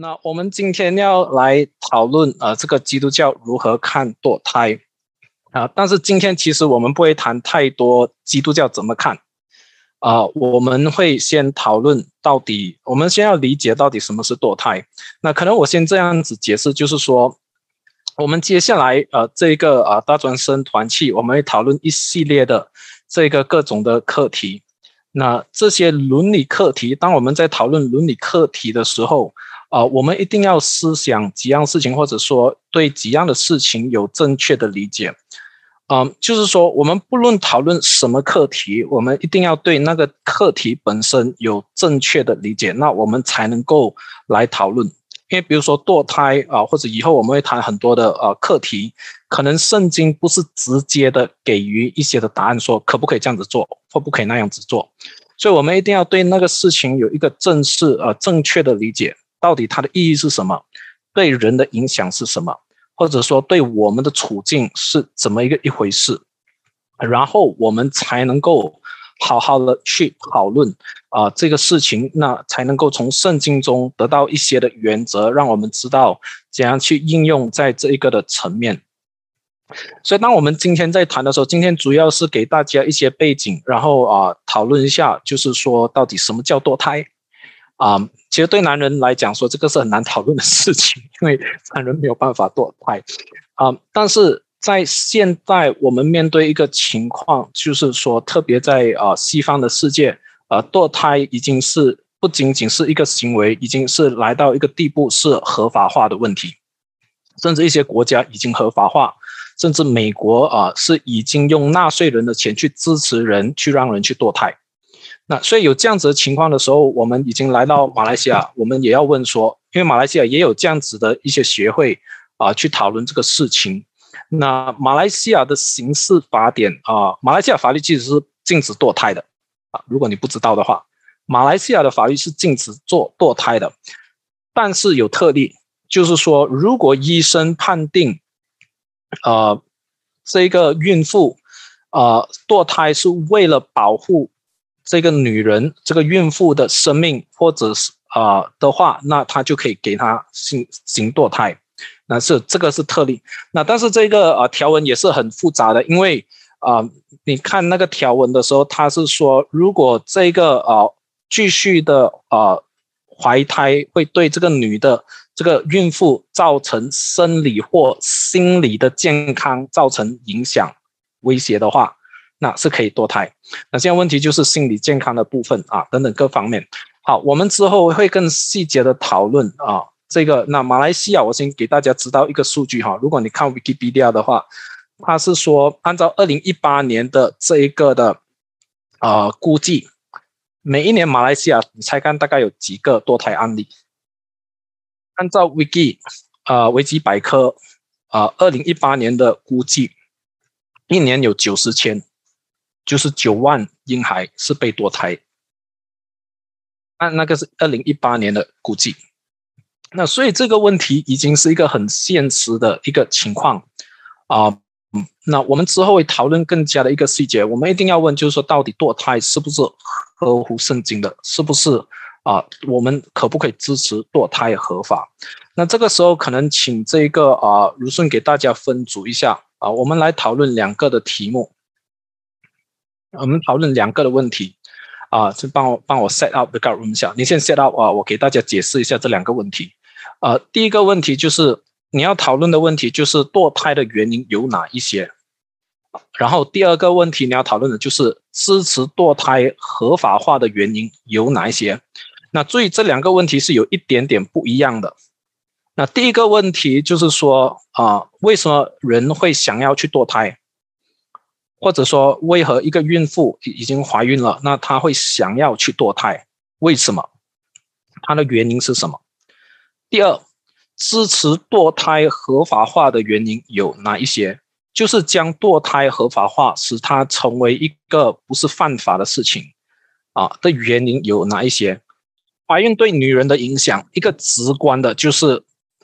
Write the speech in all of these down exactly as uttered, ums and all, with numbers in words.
那我们今天要来讨论呃，这个基督教如何看堕胎啊、呃。但是今天其实我们不会谈太多基督教怎么看啊、呃，我们会先讨论到底，我们先要理解到底什么是堕胎。那可能我先这样子解释，就是说，我们接下来呃，这个啊、呃、大专生团契，我们会讨论一系列的这个各种的课题。那这些伦理课题，当我们在讨论伦理课题的时候。呃、我们一定要思想几样事情，或者说对几样的事情有正确的理解、呃、就是说我们不论讨论什么课题，我们一定要对那个课题本身有正确的理解，那我们才能够来讨论。因为比如说堕胎、呃、或者以后我们会谈很多的、呃、课题，可能圣经不是直接的给予一些的答案，说可不可以这样子做或不可以那样子做，所以我们一定要对那个事情有一个正式、呃、正确的理解，到底它的意义是什么，对人的影响是什么，或者说对我们的处境是怎么一个一回事，然后我们才能够好好的去讨论、呃、这个事情，那才能够从圣经中得到一些的原则，让我们知道怎样去应用在这一个的层面。所以当我们今天在谈的时候，今天主要是给大家一些背景，然后、呃、讨论一下，就是说到底什么叫堕胎。嗯、其实对男人来讲说这个是很难讨论的事情，因为男人没有办法堕胎、嗯、但是在现代我们面对一个情况，就是说特别在、呃、西方的世界、呃、堕胎已经是不仅仅是一个行为，已经是来到一个地步是合法化的问题，甚至一些国家已经合法化，甚至美国、呃、是已经用纳税人的钱去支持人，去让人去堕胎。那所以有这样子的情况的时候，我们已经来到马来西亚，我们也要问说，因为马来西亚也有这样子的一些协会啊、呃，去讨论这个事情。那马来西亚的刑事法典啊、呃，马来西亚法律其实是禁止堕胎的啊，如果你不知道的话，马来西亚的法律是禁止做堕胎的，但是有特例，就是说如果医生判定，呃，这个孕妇呃堕胎是为了保护。这个女人，这个孕妇的生命，或者是啊、呃、的话，那她就可以给她行行堕胎，那是这个是特例。那但是这个呃条文也是很复杂的，因为啊、呃、你看那个条文的时候，它是说如果这个呃继续的呃怀胎会对这个女的这个孕妇造成生理或心理的健康造成影响威胁的话。那是可以堕胎。那现在问题就是心理健康的部分啊，等等各方面。好，我们之后会更细节的讨论啊。这个那马来西亚，我先给大家知道一个数据哈、啊。如果你看 Wikipedia 的话，它是说按照二零一八年的这一个的呃估计，每一年马来西亚，你猜看大概有几个堕胎案例？按照 Wiki 呃维基百科呃二零一八年的估计，一年有九十千。就是九万婴孩是被堕胎，那那个是二零一八年的估计。那所以这个问题已经是一个很现实的一个情况啊、呃。那我们之后会讨论更加的一个细节，我们一定要问，就是说到底堕胎是不是合乎圣经的，是不是啊、呃？我们可不可以支持堕胎合法？那这个时候可能请这个啊、呃、如顺给大家分组一下啊、呃，我们来讨论两个的题目。我们讨论两个的问题啊，就帮我帮我 set up the guard room 一下。你先 set up 啊，我给大家解释一下这两个问题。呃，第一个问题就是你要讨论的问题就是堕胎的原因有哪一些，然后第二个问题你要讨论的就是支持堕胎合法化的原因有哪一些。那注意这两个问题是有一点点不一样的。那第一个问题就是说啊，为什么人会想要去堕胎？或者说为何一个孕妇已经怀孕了，那她会想要去堕胎，为什么？她的原因是什么？第二，支持堕胎合法化的原因有哪一些？就是将堕胎合法化，使它成为一个不是犯法的事情啊的原因有哪一些？怀孕对女人的影响，一个直观的就是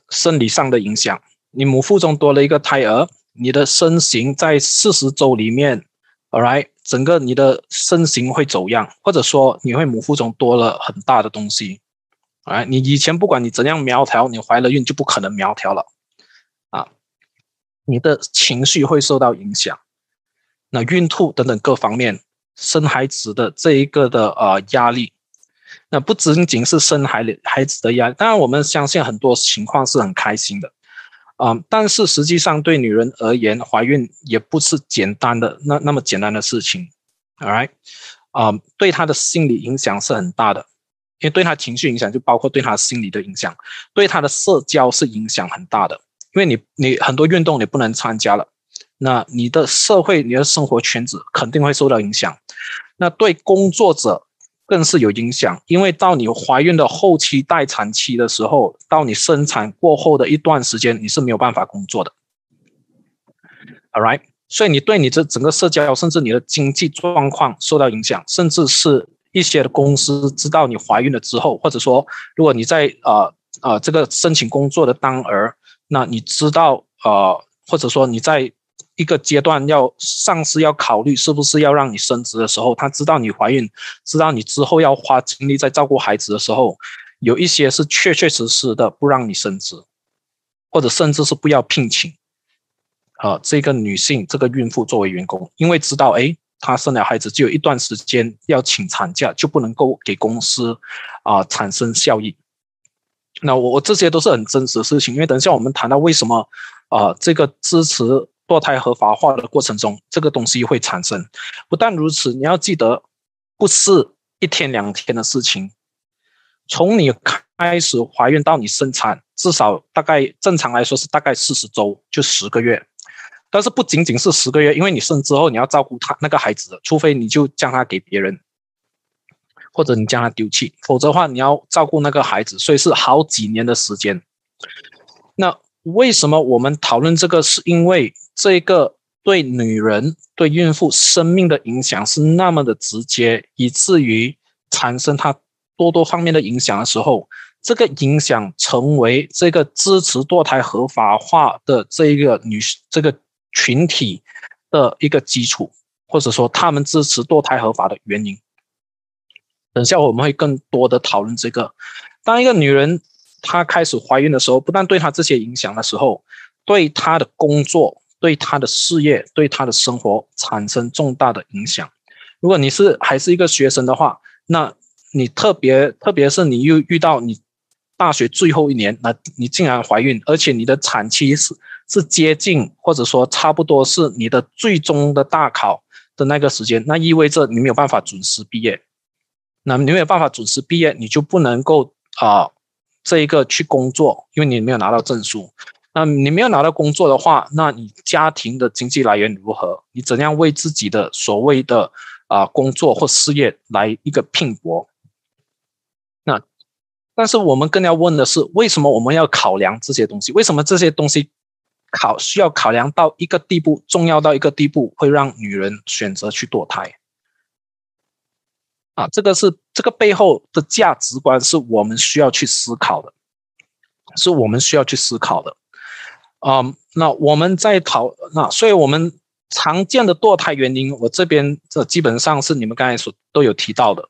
生理上的影响，你母腹中多了一个胎儿，你的身形在四十周里面 alright, 整个你的身形会走样，或者说你会母腹中多了很大的东西，啊，你以前不管你怎样苗条，你怀了孕就不可能苗条了啊，你的情绪会受到影响，那孕吐等等各方面生孩子的这一个的呃压力，那不仅仅是生孩孩子的压力，当然我们相信很多情况是很开心的啊、嗯，但是实际上对女人而言，怀孕也不是简单的那那么简单的事情 ，all right， 啊、嗯，对她的心理影响是很大的，因为对她情绪影响就包括对她心理的影响，对她的社交是影响很大的，因为你你很多运动你不能参加了，那你的社会你的生活圈子肯定会受到影响，那对工作者更是有影响，因为到你怀孕的后期待产期的时候，到你生产过后的一段时间，你是没有办法工作的 all right， 所以你对你这整个社交甚至你的经济状况受到影响，甚至是一些的公司知道你怀孕了之后，或者说如果你在呃呃这个申请工作的当儿，那你知道呃或者说你在一个阶段要上司要考虑是不是要让你升职的时候，他知道你怀孕，知道你之后要花精力在照顾孩子的时候，有一些是确确实实的不让你升职，或者甚至是不要聘请啊这个女性这个孕妇作为员工，因为知道诶她生了孩子就有一段时间要请产假，就不能够给公司啊、呃、产生效益。那我我这些都是很真实的事情，因为等一下我们谈到为什么啊、呃、这个支持堕胎合法化的过程中，这个东西会产生。不但如此，你要记得，不是一天两天的事情。从你开始怀孕到你生产，至少大概正常来说是大概四十周，就十个月。但是不仅仅是十个月，因为你生之后你要照顾他那个孩子，除非你就将他给别人，或者你将他丢弃，否则的话你要照顾那个孩子，所以是好几年的时间。那为什么我们讨论这个，是因为这个对女人对孕妇生命的影响是那么的直接，以至于产生它多多方面的影响的时候，这个影响成为这个支持堕胎合法化的这个女这个群体的一个基础，或者说他们支持堕胎合法的原因。等下我们会更多的讨论这个。当一个女人她开始怀孕的时候，不但对她这些影响的时候，对她的工作，对她的事业，对她的生活产生重大的影响。如果你是还是一个学生的话，那你特别特别是你又遇到你大学最后一年，那你竟然怀孕，而且你的产期是是接近，或者说差不多是你的最终的大考的那个时间，那意味着你没有办法准时毕业。那你没有办法准时毕业，你就不能够啊、呃这一个去工作，因为你没有拿到证书。那你没有拿到工作的话，那你家庭的经济来源如何？你怎样为自己的所谓的、呃、工作或事业来一个拼搏？那但是我们更要问的是，为什么我们要考量这些东西？为什么这些东西考需要考量到一个地步，重要到一个地步，会让女人选择去堕胎？啊，这个是这个背后的价值观是我们需要去思考的，是我们需要去思考的。嗯，那我们在讨那，所以我们常见的堕胎原因，我这边这基本上是你们刚才所都有提到的，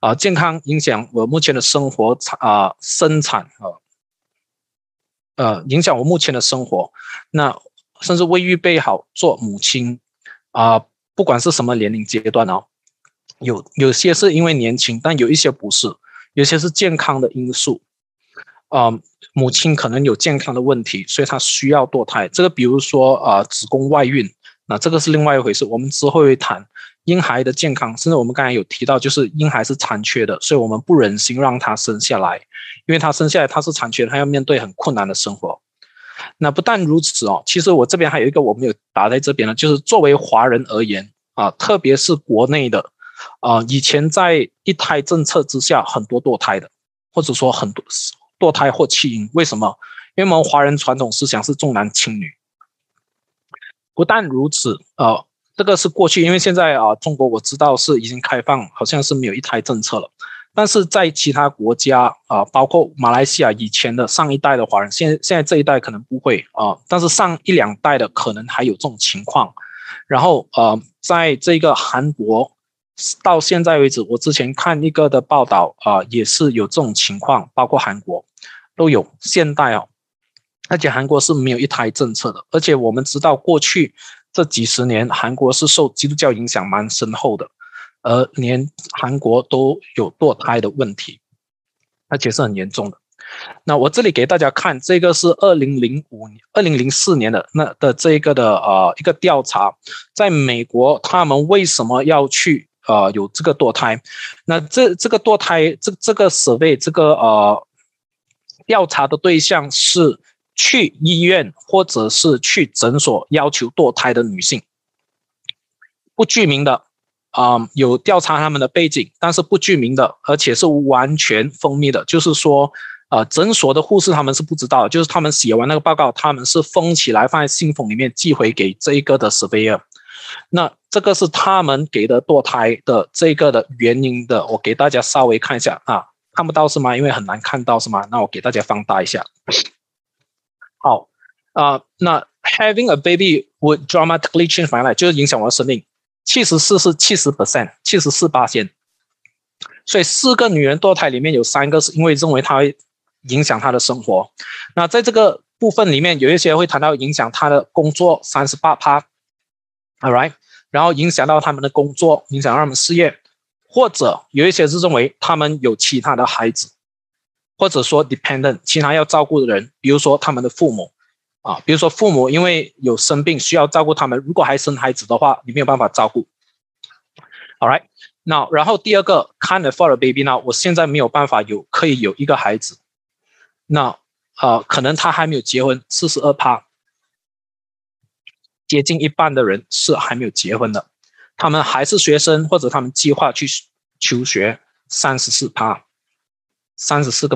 啊，健康影响我目前的生活啊、呃，生产啊，呃，影响我目前的生活，那甚至未预备好做母亲啊、呃，不管是什么年龄阶段哦。有有些是因为年轻，但有一些不是，有些是健康的因素。嗯，母亲可能有健康的问题，所以她需要堕胎。这个比如说啊、呃，子宫外孕，那这个是另外一回事，我们之后会谈。婴孩的健康，甚至我们刚才有提到，就是婴孩是残缺的，所以我们不忍心让他生下来，因为他生下来他是残缺的，他要面对很困难的生活。那不但如此哦，其实我这边还有一个我没有打在这边的，就是作为华人而言啊，特别是国内的。呃、以前在一胎政策之下，很多堕胎的，或者说很多堕胎或弃婴。为什么？因为我们华人传统思想是重男轻女。不但如此，呃，这个是过去，因为现在啊、呃，中国我知道是已经开放，好像是没有一胎政策了。但是在其他国家啊、呃，包括马来西亚以前的上一代的华人，现在现在这一代可能不会啊、呃，但是上一两代的可能还有这种情况。然后呃，在这个韩国。到现在为止，我之前看一个的报道啊、呃，也是有这种情况，包括韩国都有现代哦，而且韩国是没有一胎政策的，而且我们知道过去这几十年韩国是受基督教影响蛮深厚的，而连韩国都有堕胎的问题，而且是很严重的。那我这里给大家看，这个是二零零五年二零零四年的那的这个的呃一个调查，在美国他们为什么要去呃有这个堕胎？那这这个堕胎这这个 survey 这个呃调查的对象是去医院或者是去诊所要求堕胎的女性，不具名的。嗯、有调查他们的背景，但是不具名的，而且是完全封闭的，就是说呃，诊所的护士他们是不知道的，就是他们写完那个报告他们是封起来放在信封里面寄回给这一个的 surveyor。 那这个是他们给的堕胎的这个的原因的，我给大家稍微看一下啊，看不到是吗？因为很难看到是吗？那我给大家放大一下。好啊、呃，那 having a baby would dramatically change my life， 就是影响我的生命。七十四是 百分之七十 百分之七十四， 所以四个女人堕胎里面有三个是因为认为她会影响她的生活。那在这个部分里面有一些会谈到影响她的工作 百分之三十八， all right， 然后影响到他们的工作，影响到他们事业，或者有一些是认为他们有其他的孩子，或者说 dependent 其他要照顾的人，比如说他们的父母啊，比如说父母因为有生病需要照顾他们，如果还生孩子的话你没有办法照顾。 all right， 那然后第二个 can't afford a baby now， 我现在没有办法有可以有一个孩子。那呃，可能他还没有结婚， 百分之四十二， 接近一半的人是还没有结婚的，他们还是学生或者他们计划去求学， 百分之三十四， 百分之三十四，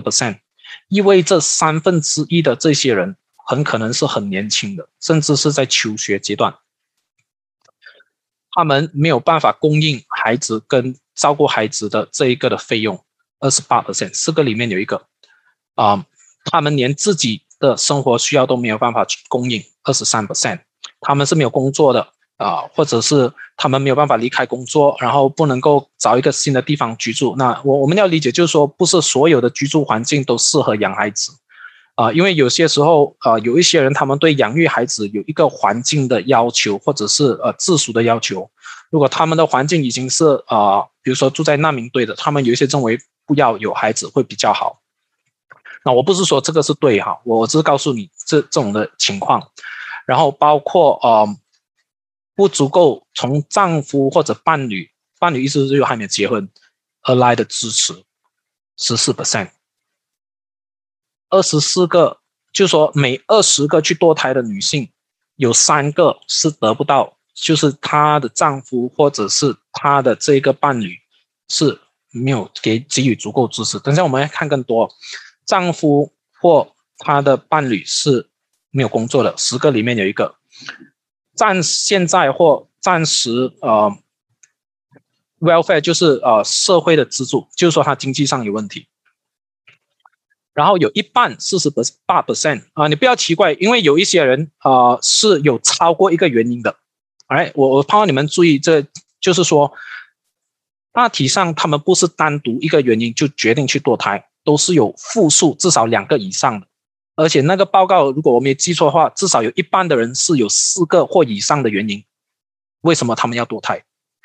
意味着三分之一的这些人很可能是很年轻的，甚至是在求学阶段，他们没有办法供应孩子跟照顾孩子的这一个的费用， 百分之二十八， 四个里面有一个、呃、他们连自己的生活需要都没有办法去供应， 百分之二十三， 他们是没有工作的、呃、或者是他们没有办法离开工作，然后不能够找一个新的地方居住。那 我, 我们要理解就是说不是所有的居住环境都适合养孩子呃、因为有些时候、呃、有一些人他们对养育孩子有一个环境的要求，或者是、呃、自主的要求。如果他们的环境已经是、呃、比如说住在难民队的，他们有一些认为不要有孩子会比较好。那我不是说这个是对哈，我只是告诉你 这, 这种的情况。然后包括、呃、不足够从丈夫或者伴侣伴侣意思就是还没有结婚而来的支持， 百分之十四，二十四个，就是说每二十个去堕胎的女性有三个是得不到，就是她的丈夫或者是她的这个伴侣是没有给给予足够支持。等一下我们来看更多，丈夫或她的伴侣是没有工作的，十个里面有一个，暂现在或暂时呃 welfare 就是呃社会的支柱，就是说她经济上有问题。然后有一半 百分之四十八、呃、你不要奇怪，因为有一些人、呃、是有超过一个原因的。 right， 我, 我盼望你们注意，这就是说大体上他们不是单独一个原因就决定去堕胎，都是有复数至少两个以上的，而且那个报告如果我没记错的话，至少有一半的人是有四个或以上的原因为什么他们要堕胎。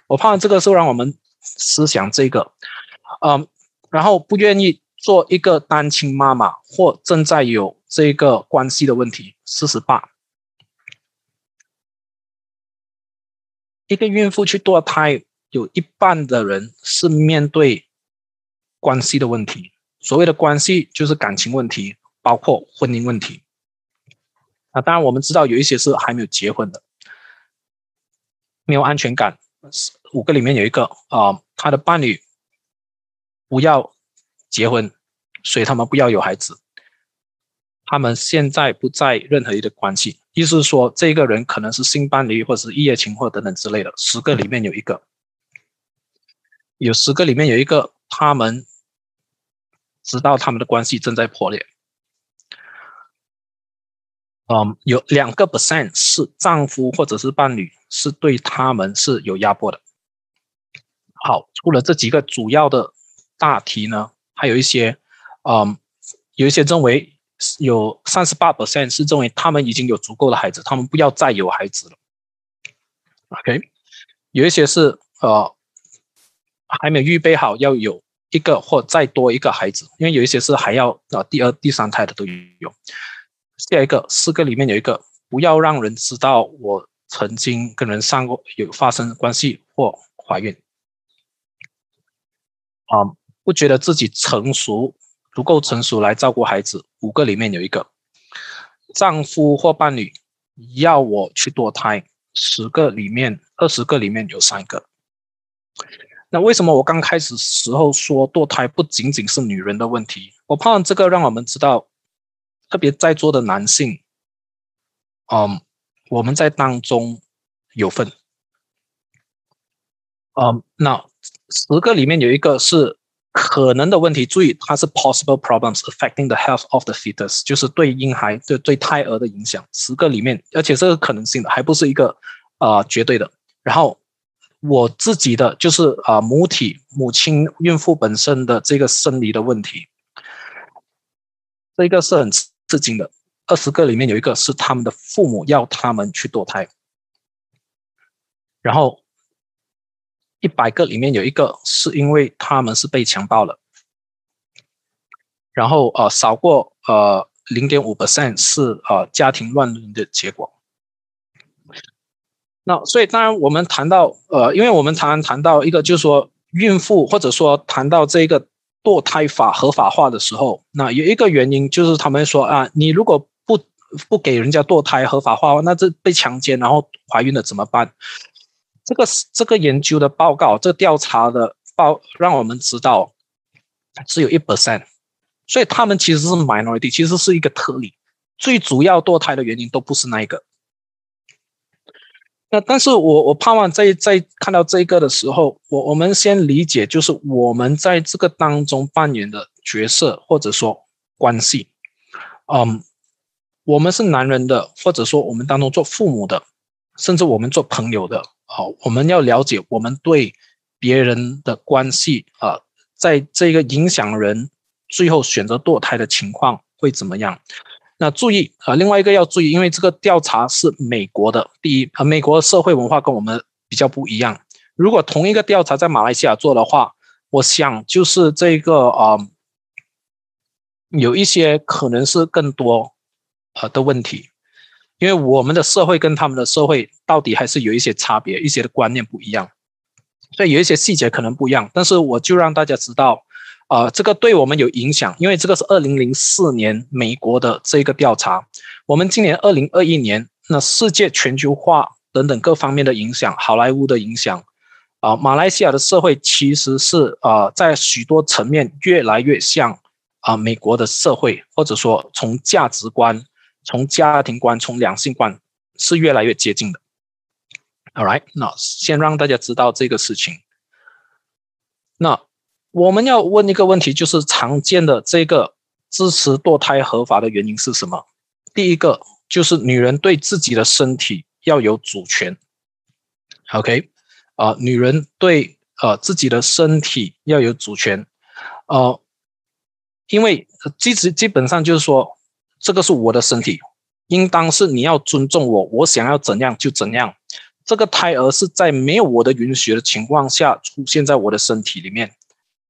我盼望这个是让我们思想这个、嗯、然后不愿意做一个单亲妈妈或正在有这个关系的问题， 百分之四十八。 一个孕妇去堕胎有一半的人是面对关系的问题，所谓的关系就是感情问题，包括婚姻问题。那当然我们知道有一些是还没有结婚的，没有安全感，五个里面有一个、呃、他的伴侣不要结婚，所以他们不要有孩子，他们现在不在任何一个关系，意思是说这个人可能是性伴侣或者是一夜情或等等之类的，十个里面有一个有十个里面有一个他们知道他们的关系正在破裂。嗯，有两个 percent 是丈夫或者是伴侣是对他们是有压迫的。好，除了这几个主要的大题呢，还有一些，嗯，有一些认为有 百分之三十八 是认为他们已经有足够的孩子，他们不要再有孩子了。OK， 有一些是呃还没有预备好要有一个或再多一个孩子，因为有一些是还要啊、呃、第二、第三胎的都有。下一个四个里面有一个，不要让人知道我曾经跟人上过有发生关系或怀孕。啊、嗯，不觉得自己成熟足够成熟来照顾孩子。五个里面有一个，丈夫或伴侣要我去堕胎。十个里面，二十个里面有三个。那为什么我刚开始时候说堕胎不仅仅是女人的问题？我怕这个让我们知道，特别在座的男性，嗯，我们在当中有份。嗯，那十个里面有一个是可能的问题，注意它是 possible problems affecting the health of the fetus， 就是对婴孩对对胎儿的影响。十个里面，而且这个可能性的还不是一个啊、呃、绝对的。然后我自己的就是啊、呃、母体母亲孕妇本身的这个生理的问题，这个是很刺激的。二十个里面有一个是他们的父母要他们去堕胎，然后一百个里面有一个是因为他们是被强暴了，然后呃少过呃 百分之零点五 是呃家庭乱伦的结果。那所以当然我们谈到呃，因为我们谈谈到一个就是说孕妇或者说谈到这个堕胎法合法化的时候，那有一个原因就是他们说啊，你如果不不给人家堕胎合法化，那这被强奸然后怀孕了怎么办？这个这个研究的报告，这个调查的报让我们知道只有 百分之一， 所以他们其实是 minority， 其实是一个特例。最主要堕胎的原因都不是那一个。那但是我我盼望在在看到这个的时候，我我们先理解就是我们在这个当中扮演的角色或者说关系。嗯，我们是男人的，或者说我们当中做父母的，甚至我们做朋友的。好，我们要了解我们对别人的关系啊、呃，在这个影响人最后选择堕胎的情况会怎么样？那注意啊、呃，另外一个要注意，因为这个调查是美国的，第一啊、呃，美国社会文化跟我们比较不一样。如果同一个调查在马来西亚做的话，我想就是这个啊、呃，有一些可能是更多呃的问题。因为我们的社会跟他们的社会到底还是有一些差别，一些的观念不一样，所以有一些细节可能不一样。但是我就让大家知道，呃，这个对我们有影响，因为这个是二零零四年美国的这个调查，我们今年二零二一年，那世界全球化等等各方面的影响，好莱坞的影响，啊、呃，马来西亚的社会其实是呃在许多层面越来越像啊、呃、美国的社会，或者说从价值观。从家庭观，从两性观是越来越接近的。All right， 那先让大家知道这个事情。那我们要问一个问题，就是常见的这个支持堕胎合法的原因是什么？第一个就是女人对自己的身体要有主权。OK， 啊、呃，女人对呃自己的身体要有主权，呃，因为基本基本上就是说。这个是我的身体，应当是你要尊重我，我想要怎样就怎样。这个胎儿是在没有我的允许的情况下出现在我的身体里面，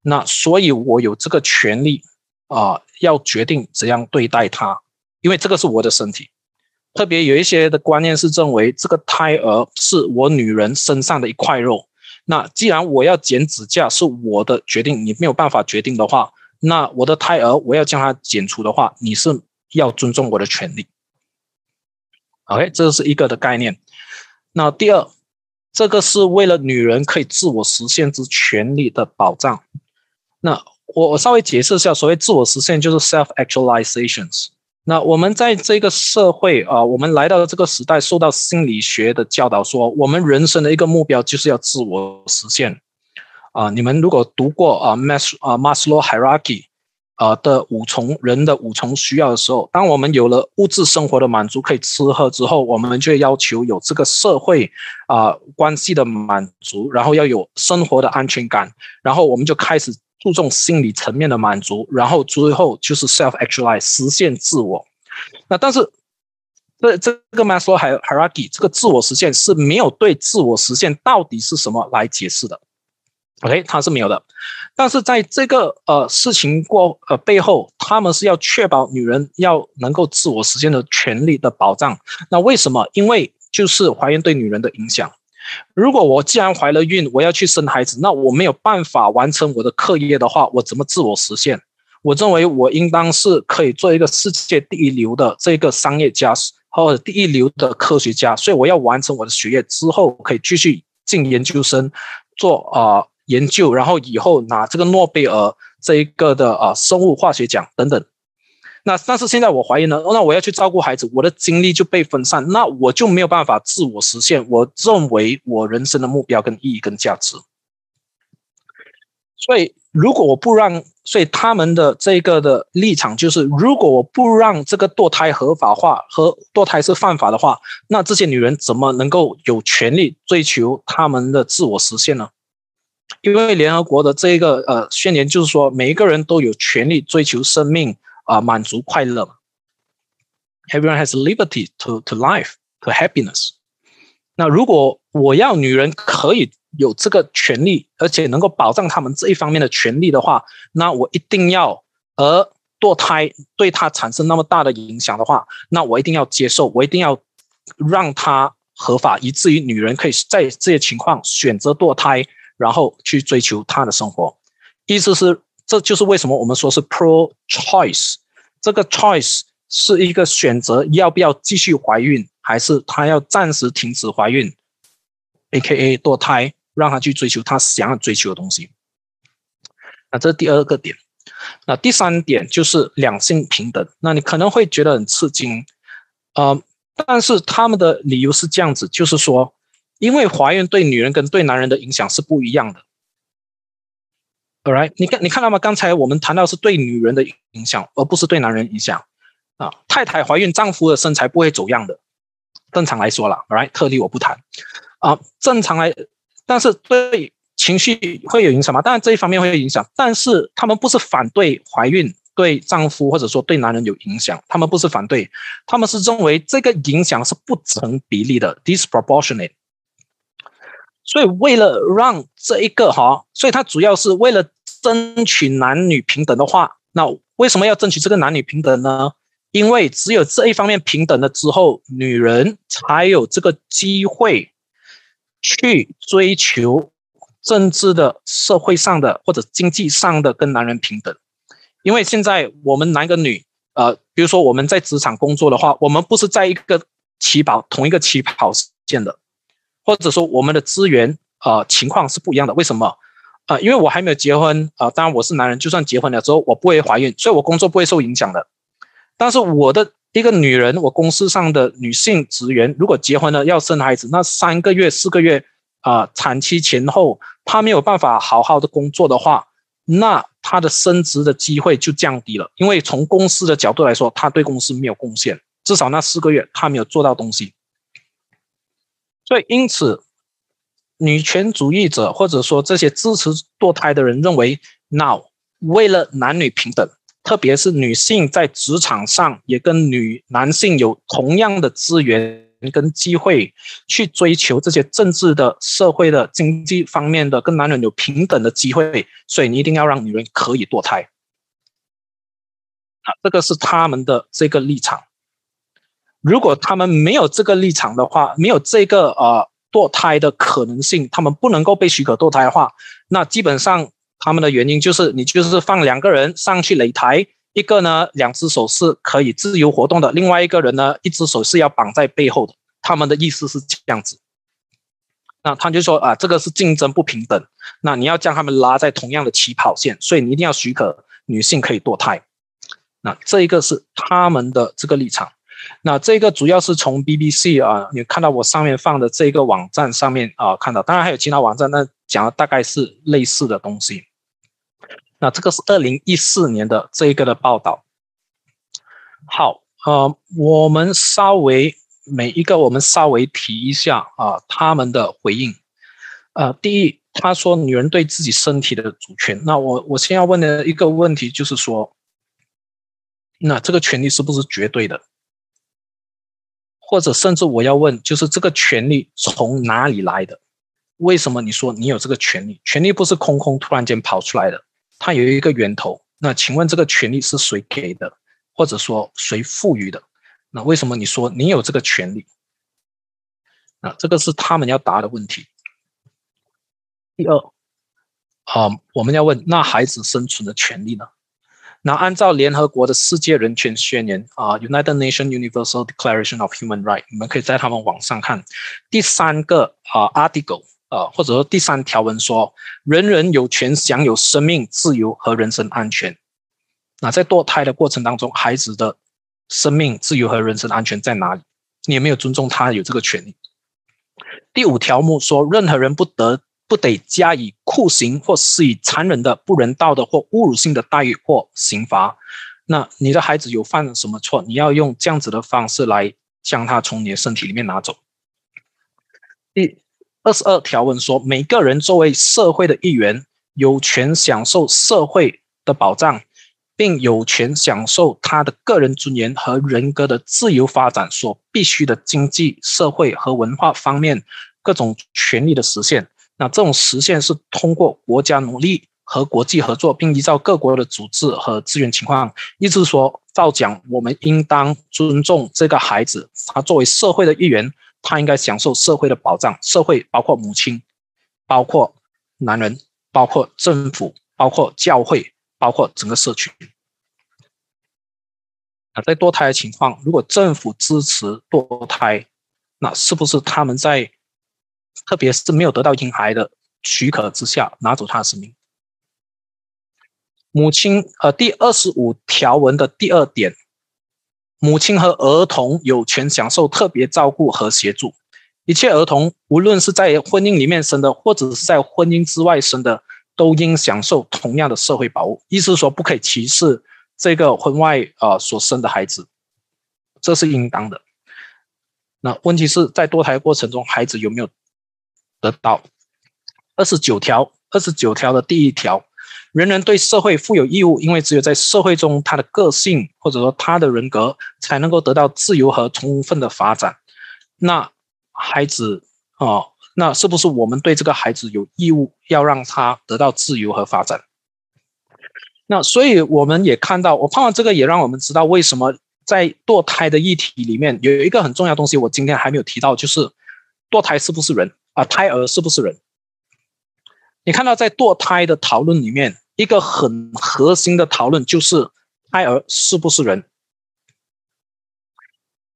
那所以我有这个权利啊、呃，要决定怎样对待它，因为这个是我的身体。特别有一些的观念是认为这个胎儿是我女人身上的一块肉，那既然我要剪指甲是我的决定，你没有办法决定的话，那我的胎儿我要将它剪除的话，你是要尊重我的权利。 OK， 这是一个的概念。那第二，这个是为了女人可以自我实现之权利的保障。那我我稍微解释一下，所谓自我实现就是 self-actualizations。 那我们在这个社会啊、呃，我们来到这个时代受到心理学的教导说，我们人生的一个目标就是要自我实现啊、呃。你们如果读过啊、呃、Maslow Hierarchy 呃的五重人的五重需要的时候，当我们有了物质生活的满足，可以吃喝之后，我们就要求有这个社会啊、呃、关系的满足，然后要有生活的安全感，然后我们就开始注重心理层面的满足，然后最后就是 self-actualize 实现自我。那但是这这个 Maslow hierarchy 这个自我实现是没有对自我实现到底是什么来解释的 ，OK， 它是没有的。但是在这个呃事情过呃背后，他们是要确保女人要能够自我实现的权利的保障。那为什么？因为就是怀孕对女人的影响。如果我既然怀了孕，我要去生孩子，那我没有办法完成我的课业的话，我怎么自我实现？我认为我应当是可以做一个世界第一流的这个商业家。或者第一流的科学家，所以我要完成我的学业之后，可以继续进研究生做呃研究，然后以后拿这个诺贝尔这一个的呃生物化学奖等等。那但是现在我怀疑呢，那我要去照顾孩子，我的精力就被分散，那我就没有办法自我实现我认为我人生的目标跟意义跟价值。所以如果我不让，所以他们的这个的立场就是，如果我不让这个堕胎合法化和堕胎是犯法的话，那这些女人怎么能够有权利追求他们的自我实现呢？因为联合国的这个呃宣言就是说，每一个人都有权利追求生命啊、呃，满足快乐。Everyone has liberty to to life to happiness。那如果我要女人可以有这个权利，而且能够保障他们这一方面的权利的话，那我一定要，而堕胎对他产生那么大的影响的话，那我一定要接受，我一定要让他合法，以至于女人可以在这些情况选择堕胎，然后去追求她的生活。意思是，这就是为什么我们说是 pro-choice， 这个 choice 是一个选择，要不要继续怀孕，还是她要暂时停止怀孕 A K A 堕胎，让他去追求他想要追求的东西。那这是第二个点。那第三点就是两性平等。那你可能会觉得很刺激、呃、但是他们的理由是这样子，就是说因为怀孕对女人跟对男人的影响是不一样的。All right， 你看你看到吗？刚才我们谈到是对女人的影响，而不是对男人影响。啊、太太怀孕，丈夫的身材不会走样的。正常来说啦 ，All right， 特例我不谈。啊、正常来。但是对情绪会有影响吗？当然这一方面会有影响，但是他们不是反对怀孕对丈夫或者说对男人有影响，他们不是反对，他们是认为这个影响是不成比例的 disproportionate。 所以为了让这一个哈，所以他主要是为了争取男女平等的话，那为什么要争取这个男女平等呢？因为只有这一方面平等了之后，女人才有这个机会去追求政治的、社会上的或者经济上的跟男人平等。因为现在我们男跟女呃，比如说我们在职场工作的话，我们不是在一个起跑同一个起跑线的，或者说我们的资源呃情况是不一样的。为什么？呃，因为我还没有结婚啊、呃，当然我是男人，就算结婚了之后我不会怀孕，所以我工作不会受影响的。但是我的一个女人，我公司上的女性职员，如果结婚了要生孩子，那三个月四个月啊、呃、产期前后，她没有办法好好的工作的话，那她的升职的机会就降低了。因为从公司的角度来说，她对公司没有贡献，至少那四个月她没有做到东西。所以因此，女权主义者或者说这些支持堕胎的人认为 ，now 为了男女平等。特别是女性在职场上也跟女男性有同样的资源跟机会，去追求这些政治的、社会的、经济方面的跟男人有平等的机会，所以你一定要让女人可以堕胎、啊、这个是他们的这个立场。如果他们没有这个立场的话，没有这个呃堕胎的可能性，他们不能够被许可堕胎的话，那基本上他们的原因就是，你就是放两个人上去擂台，一个呢两只手是可以自由活动的，另外一个人呢一只手是要绑在背后的。他们的意思是这样子。那他就说啊，这个是竞争不平等，那你要将他们拉在同样的起跑线，所以你一定要许可女性可以堕胎。那这一个是他们的这个立场。那这个主要是从 B B C 啊，你看到我上面放的这个网站上面啊看到，当然还有其他网站，那讲的大概是类似的东西。那这个是二零一四年的这个的报道。好，呃，我们稍微每一个我们稍微提一下啊，他们的回应。呃，第一，他说女人对自己身体的主权。那我我先要问的一个问题就是说，那这个权利是不是绝对的？或者甚至我要问，就是这个权利从哪里来的？为什么你说你有这个权利？权利不是空空突然间跑出来的，它有一个源头。那请问这个权利是谁给的，或者说谁赋予的？那为什么你说你有这个权利？那这个是他们要答的问题。第二，啊、呃，我们要问，那孩子生存的权利呢？那按照联合国的世界人权宣言啊、呃、，United Nations Universal Declaration of Human Rights， 你们可以在他们网上看第三个啊、呃、article。呃，或者说第三条文说，人人有权享有生命、自由和人身安全。那在堕胎的过程当中，孩子的生命、自由和人身安全在哪里？你有没有尊重他有这个权利？第五条目说，任何人不得不得加以酷刑或施以残忍的、不人道的或侮辱性的待遇或刑罚。那你的孩子有犯了什么错？你要用这样子的方式来将他从你的身体里面拿走。第二十二条文说，每个人作为社会的一员，有权享受社会的保障，并有权享受他的个人尊严和人格的自由发展所必须的经济、社会和文化方面各种权利的实现。那这种实现是通过国家努力和国际合作，并依照各国的组织和资源情况。意思说，照讲，我们应当尊重这个孩子，他作为社会的一员，他应该享受社会的保障，社会包括母亲，包括男人，包括政府，包括教会，包括整个社群。在堕胎的情况，如果政府支持堕胎，那是不是他们在特别是没有得到婴孩的许可之下拿走他的生命？母亲，呃，第二十五条文的第二点，母亲和儿童有权享受特别照顾和协助。一切儿童，无论是在婚姻里面生的，或者是在婚姻之外生的，都应享受同样的社会保护。意思是说，不可以歧视这个婚外呃所生的孩子，这是应当的。那问题是在堕胎过程中，孩子有没有得到？二十九条，二十九条的第一条。人人对社会负有义务，因为只有在社会中，他的个性或者说他的人格才能够得到自由和充分的发展。那孩子、呃、那是不是我们对这个孩子有义务要让他得到自由和发展？那所以我们也看到，我盼望这个也让我们知道为什么在堕胎的议题里面有一个很重要的东西，我今天还没有提到，就是堕胎是不是人啊、呃？胎儿是不是人？你看到在堕胎的讨论里面，一个很核心的讨论就是胎儿是不是人。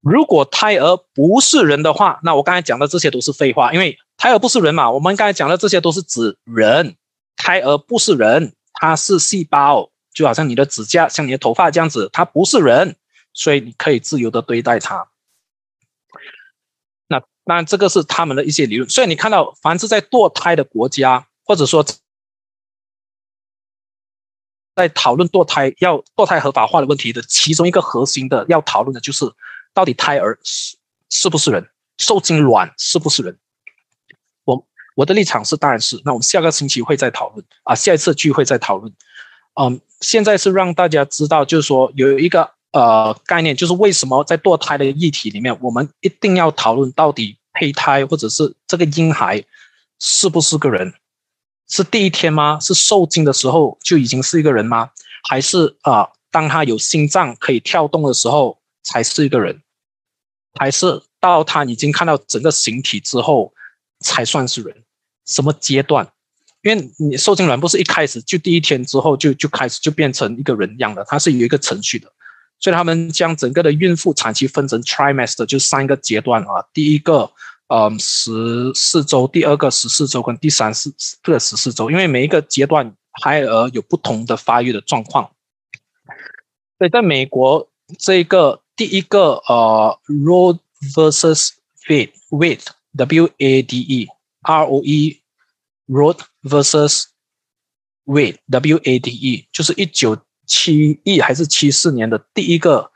如果胎儿不是人的话，那我刚才讲的这些都是废话，因为胎儿不是人嘛，我们刚才讲的这些都是指人，胎儿不是人，它是细胞，就好像你的指甲像你的头发这样子，它不是人，所以你可以自由的对待它。那当然这个是他们的一些理论，所以你看到凡是在堕胎的国家，或者说在讨论堕胎要堕胎合法化的问题的其中一个核心的要讨论的就是到底胎儿 是, 是不是人，受精卵是不是人。我我的立场是当然是，那我们下个星期会再讨论啊，下一次聚会再讨论。嗯，现在是让大家知道，就是说有一个呃概念，就是为什么在堕胎的议题里面，我们一定要讨论到底胚胎或者是这个婴孩是不是个人。是第一天吗？是受精的时候就已经是一个人吗？还是啊、呃，当他有心脏可以跳动的时候才是一个人？还是到他已经看到整个形体之后才算是人？什么阶段？因为你受精卵不是一开始就第一天之后就就开始就变成一个人一样的，它是有一个程序的。所以他们将整个的孕妇产期分成 trimester， 就三个阶段啊。第一个，嗯，十四周，第二个十四周跟第三个十四周，因为每一个阶段胎儿有不同的发育的状况。所以在美国，这个第一个呃 ，Roe versus Wade，Wade W A D E R O E Roe versus Wade W A D E， 就是一九七一还是七四年的第一个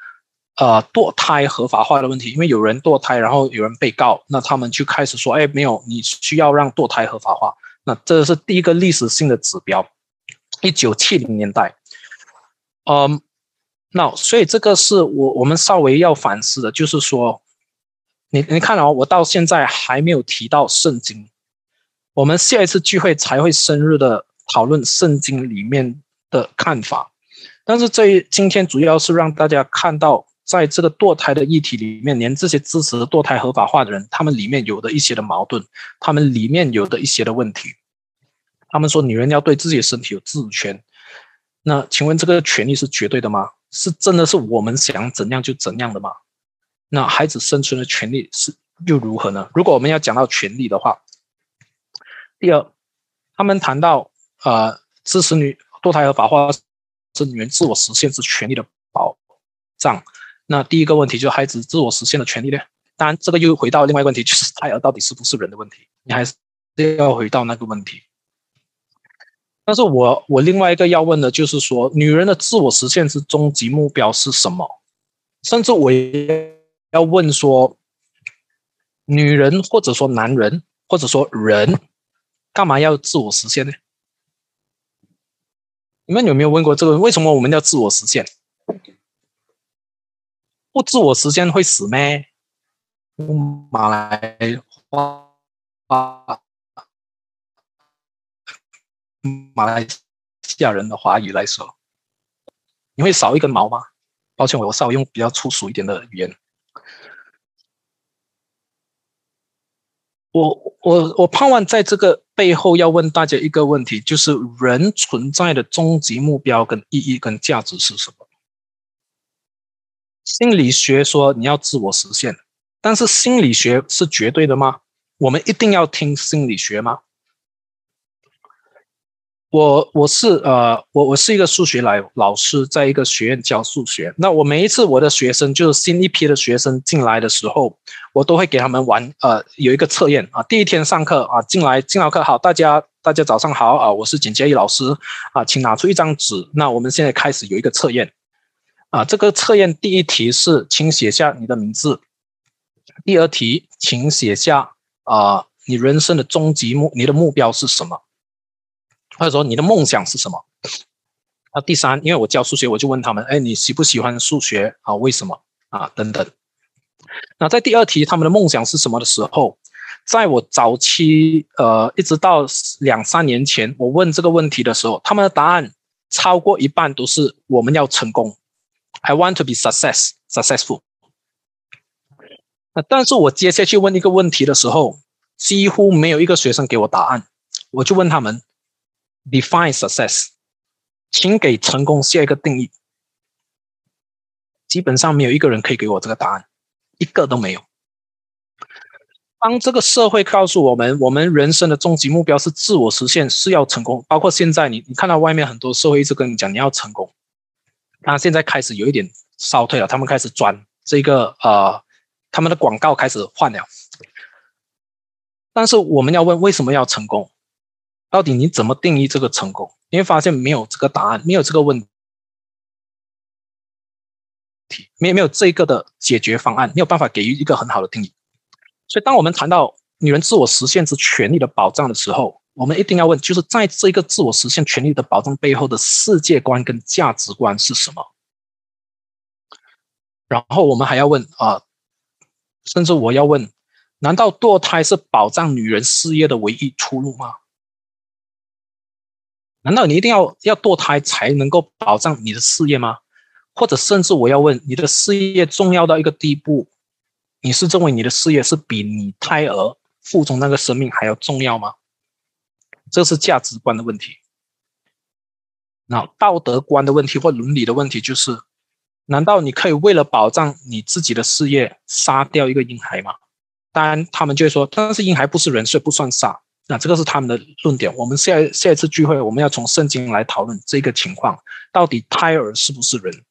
呃堕胎合法化的问题，因为有人堕胎，然后有人被告，那他们就开始说，哎，没有，你需要让堕胎合法化。那这是第一个历史性的指标，一九七零年代。嗯，那所以这个是我我们稍微要反思的，就是说，你你看啊、哦，我到现在还没有提到圣经，我们下一次聚会才会深入的讨论圣经里面的看法。但是这今天主要是让大家看到，在这个堕胎的议题里面，连这些支持堕胎合法化的人，他们里面有的一些的矛盾，他们里面有的一些的问题。他们说女人要对自己的身体有自主权，那请问这个权利是绝对的吗？是真的是我们想怎样就怎样的吗？那孩子生存的权利是又如何呢？如果我们要讲到权利的话，第二，他们谈到呃支持女堕胎合法化是女人自我实现之权利的保障。那第一个问题就是孩子自我实现的权利呢？当然，这个又回到另外一个问题，就是胎儿到底是不是人的问题，你还是要回到那个问题。但是我我另外一个要问的就是说，女人的自我实现之终极目标是什么？甚至我也要问说，女人或者说男人或者说人，干嘛要自我实现呢？你们有没有问过这个？为什么我们要自我实现？不自我实现会死咩？用马来话马来西亚人的华语来说，你会少一根毛吗？抱歉，我稍微用比较粗俗一点的语言。我我我盼望在这个背后要问大家一个问题，就是人存在的终极目标跟意义跟价值是什么？心理学说你要自我实现，但是心理学是绝对的吗？我们一定要听心理学吗？我我是呃我我是一个数学来老师，在一个学院教数学。那我每一次我的学生，就是新一批的学生进来的时候，我都会给他们玩呃有一个测验啊。第一天上课啊，进来进到课，好，大家大家早上好啊，我是简介一老师啊，请拿出一张纸。那我们现在开始有一个测验啊，这个测验第一题是请写下你的名字，第二题请写下啊你人生的终极目你的目标是什么。或者说你的梦想是什么？啊，第三，因为我教数学，我就问他们：哎，你喜不喜欢数学啊？为什么啊？等等。那在第二题，他们的梦想是什么的时候，在我早期呃，一直到两三年前，我问这个问题的时候，他们的答案超过一半都是我们要成功 ，I want to be success, successful。那但是我接下去问一个问题的时候，几乎没有一个学生给我答案，我就问他们。Define success， 请给成功下一个定义。基本上没有一个人可以给我这个答案，一个都没有。当这个社会告诉我们，我们人生的终极目标是自我实现，是要成功。包括现在你，你看到外面很多社会一直跟你讲你要成功，那现在开始有一点烧退了，他们开始转这个呃，他们的广告开始换了。但是我们要问，为什么要成功？到底你怎么定义这个成功？你会发现没有这个答案，没有这个问题，没有没有这个的解决方案，没有办法给予一个很好的定义。所以，当我们谈到女人自我实现之权利的保障的时候，我们一定要问，就是在这个自我实现权利的保障背后的世界观跟价值观是什么？然后我们还要问啊、呃，甚至我要问，难道堕胎是保障女人事业的唯一出路吗？难道你一定要要堕胎才能够保障你的事业吗？或者甚至我要问，你的事业重要到一个地步，你是认为你的事业是比你胎儿腹中那个生命还要重要吗？这是价值观的问题。那道德观的问题或伦理的问题就是，难道你可以为了保障你自己的事业杀掉一个婴孩吗？当然，他们就会说，但是婴孩不是人，所以不算杀。那这个是他们的论点。我们下下一次聚会，我们要从圣经来讨论这个情况，到底胎儿是不是人？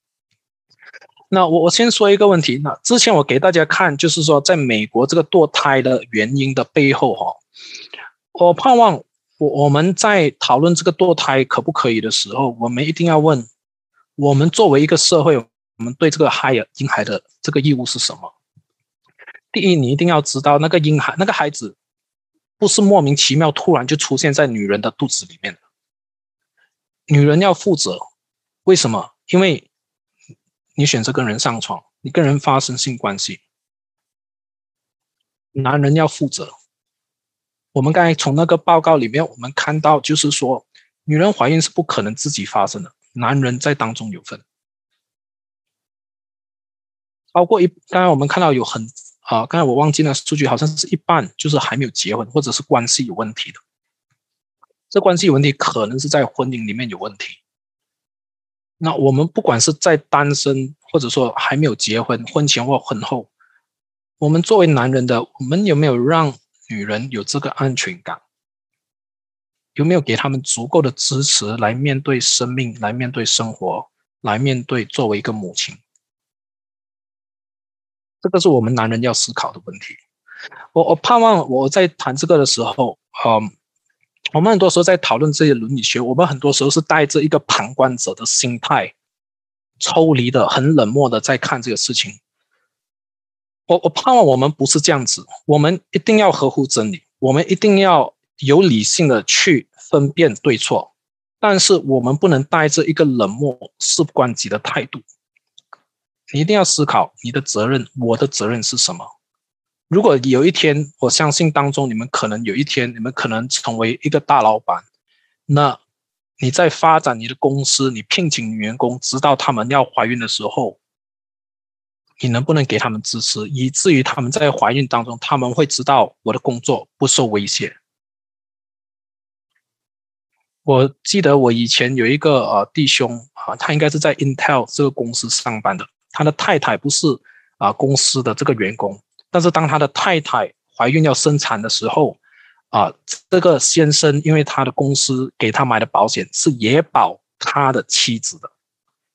那我我先说一个问题。那之前我给大家看，就是说在美国这个堕胎的原因的背后，哈，我盼望我我们在讨论这个堕胎可不可以的时候，我们一定要问，我们作为一个社会，我们对这个婴孩的这个义务是什么？第一，你一定要知道那个婴孩那个孩子不是莫名其妙突然就出现在女人的肚子里面的，女人要负责。为什么？因为你选择跟人上床，你跟人发生性关系，男人要负责。我们刚才从那个报告里面我们看到，就是说女人怀孕是不可能自己发生的，男人在当中有份。包括一刚才我们看到有很啊，刚才我忘记了数据，好像是一半就是还没有结婚，或者是关系有问题的。这关系有问题可能是在婚姻里面有问题。那我们不管是在单身，或者说还没有结婚，婚前或婚后，我们作为男人的，我们有没有让女人有这个安全感？有没有给他们足够的支持来面对生命，来面对生活，来面对作为一个母亲？这个是我们男人要思考的问题。我我盼望我在谈这个的时候，嗯，我们很多时候在讨论这些伦理学，我们很多时候是带着一个旁观者的心态，抽离的、很冷漠的在看这个事情。我我盼望我们不是这样子，我们一定要合乎真理，我们一定要有理性的去分辨对错，但是我们不能带着一个冷漠、事不关己的态度。你一定要思考你的责任，我的责任是什么？如果有一天，我相信当中你们可能有一天，你们可能成为一个大老板，那你在发展你的公司，你聘请女员工，直到他们要怀孕的时候，你能不能给他们支持，以至于他们在怀孕当中，他们会知道我的工作不受威胁。我记得我以前有一个呃弟兄啊，他应该是在 Intel 这个公司上班的，他的太太不是啊公司的这个员工，但是当他的太太怀孕要生产的时候啊，这个先生因为他的公司给他买的保险是也保他的妻子的，